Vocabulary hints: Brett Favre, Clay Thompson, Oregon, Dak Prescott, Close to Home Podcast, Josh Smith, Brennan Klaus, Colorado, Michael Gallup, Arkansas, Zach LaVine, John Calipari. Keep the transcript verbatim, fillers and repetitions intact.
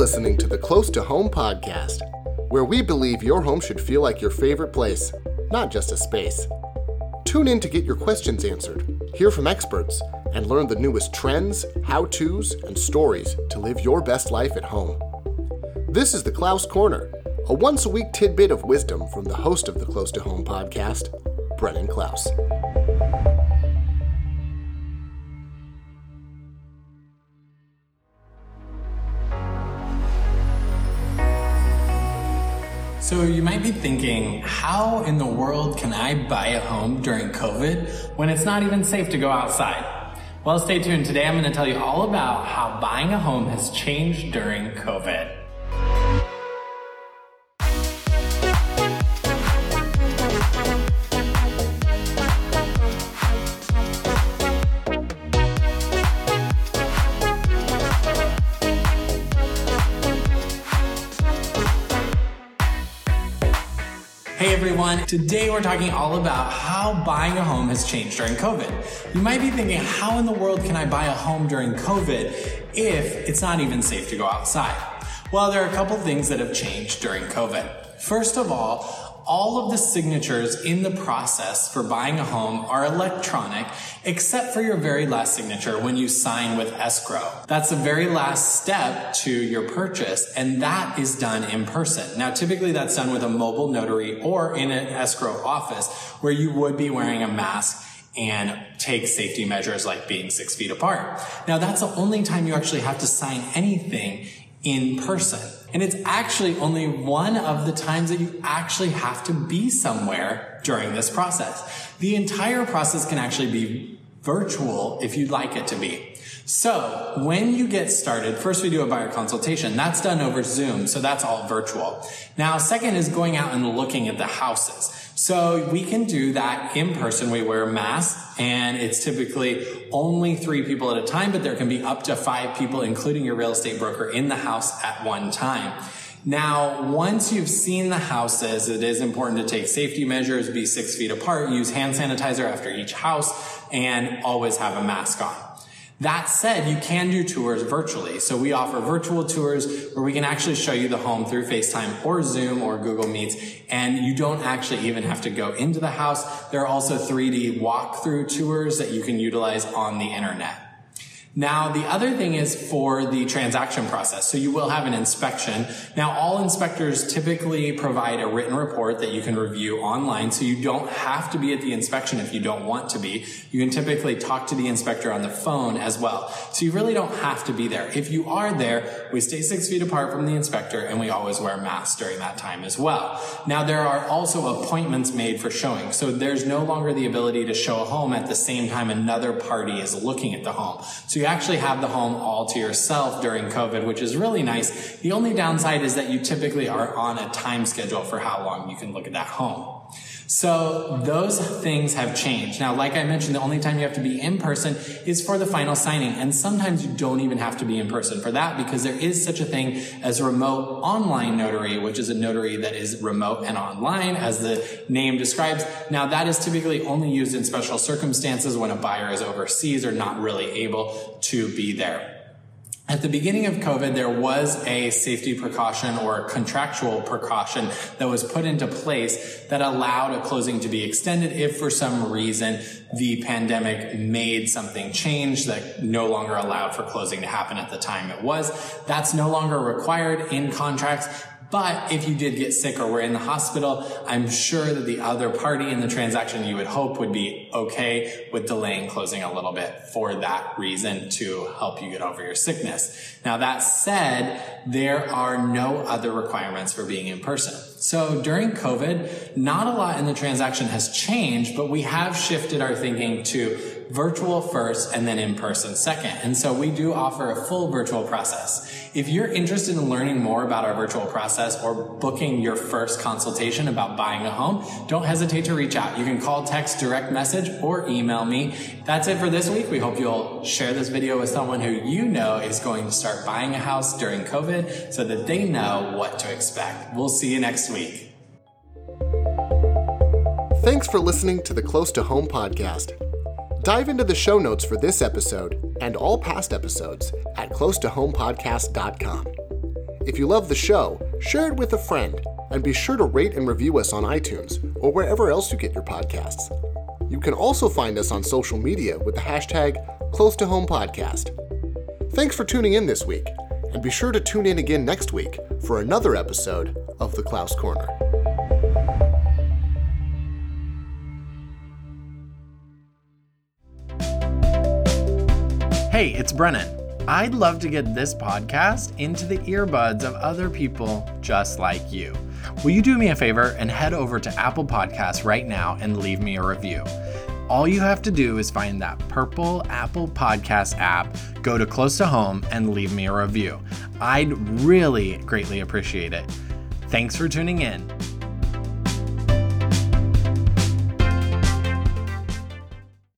listening to the Close to Home Podcast, where we believe your home should feel like your favorite place, not just a space. Tune in to get your questions answered, hear from experts, and learn the newest trends, how-tos, and stories to live your best life at home. This is the Klaus Corner, a once-a-week tidbit of wisdom from the host of the Close to Home Podcast, Brennan Klaus. So you might be thinking, how in the world can I buy a home during COVID when it's not even safe to go outside? Well, stay tuned. Today I'm going to tell you all about how buying a home has changed during COVID. Hey everyone, today we're talking all about how buying a home has changed during COVID. You might be thinking, how in the world can I buy a home during COVID if it's not even safe to go outside? Well, there are a couple things that have changed during COVID. First of all, all of the signatures in the process for buying a home are electronic, except for your very last signature when you sign with escrow. That's the very last step to your purchase, and that is done in person. Now, typically that's done with a mobile notary or in an escrow office where you would be wearing a mask and take safety measures like being six feet apart. Now, that's the only time you actually have to sign anything in person. And it's actually only one of the times that you actually have to be somewhere during this process. The entire process can actually be virtual if you'd like it to be. So when you get started, first we do a buyer consultation. That's done over Zoom, so that's all virtual. Now, second is going out and looking at the houses. So we can do that in person. We wear masks, and it's typically only three people at a time, but there can be up to five people, including your real estate broker, in the house at one time. Now, once you've seen the houses, it is important to take safety measures, be six feet apart, use hand sanitizer after each house, and always have a mask on. That said, you can do tours virtually. So we offer virtual tours where we can actually show you the home through FaceTime or Zoom or Google Meets, and you don't actually even have to go into the house. There are also three D walkthrough tours that you can utilize on the internet. Now, the other thing is for the transaction process. So you will have an inspection. Now, all inspectors typically provide a written report that you can review online, so you don't have to be at the inspection if you don't want to be. You can typically talk to the inspector on the phone as well. So you really don't have to be there. If you are there, we stay six feet apart from the inspector, and we always wear masks during that time as well. Now, there are also appointments made for showing. So there's no longer the ability to show a home at the same time another party is looking at the home. So you actually have the home all to yourself during COVID, which is really nice. The only downside is that you typically are on a time schedule for how long you can look at that home. So those things have changed. Now, like I mentioned, the only time you have to be in person is for the final signing. And sometimes you don't even have to be in person for that, because there is such a thing as remote online notary, which is a notary that is remote and online, as the name describes. Now, that is typically only used in special circumstances when a buyer is overseas or not really able to be there. At the beginning of COVID, there was a safety precaution or contractual precaution that was put into place that allowed a closing to be extended if for some reason the pandemic made something change that no longer allowed for closing to happen at the time it was. That's no longer required in contracts. But if you did get sick or were in the hospital, I'm sure that the other party in the transaction, you would hope, would be okay with delaying closing a little bit for that reason to help you get over your sickness. Now, that said, there are no other requirements for being in person. So during COVID, not a lot in the transaction has changed, but we have shifted our thinking to virtual first and then in person second. And so we do offer a full virtual process. If you're interested in learning more about our virtual process or booking your first consultation about buying a home, don't hesitate to reach out. You can call, text, direct message, or email me. That's it for this week. We hope you'll share this video with someone who you know is going to start buying a house during COVID so that they know what to expect. We'll see you next week. Thanks for listening to the Close to Home Podcast. Dive into the show notes for this episode and all past episodes at close to home podcast dot com. If you love the show, share it with a friend, and be sure to rate and review us on iTunes or wherever else you get your podcasts. You can also find us on social media with the hashtag Close to Home Podcast. Thanks for tuning in this week, and be sure to tune in again next week for another episode of The Klaus Corner. Hey, it's Brennan. I'd love to get this podcast into the earbuds of other people just like you. Will you do me a favor and head over to Apple Podcasts right now and leave me a review? All you have to do is find that purple Apple Podcast app, go to Close to Home, and leave me a review. I'd really greatly appreciate it. Thanks for tuning in.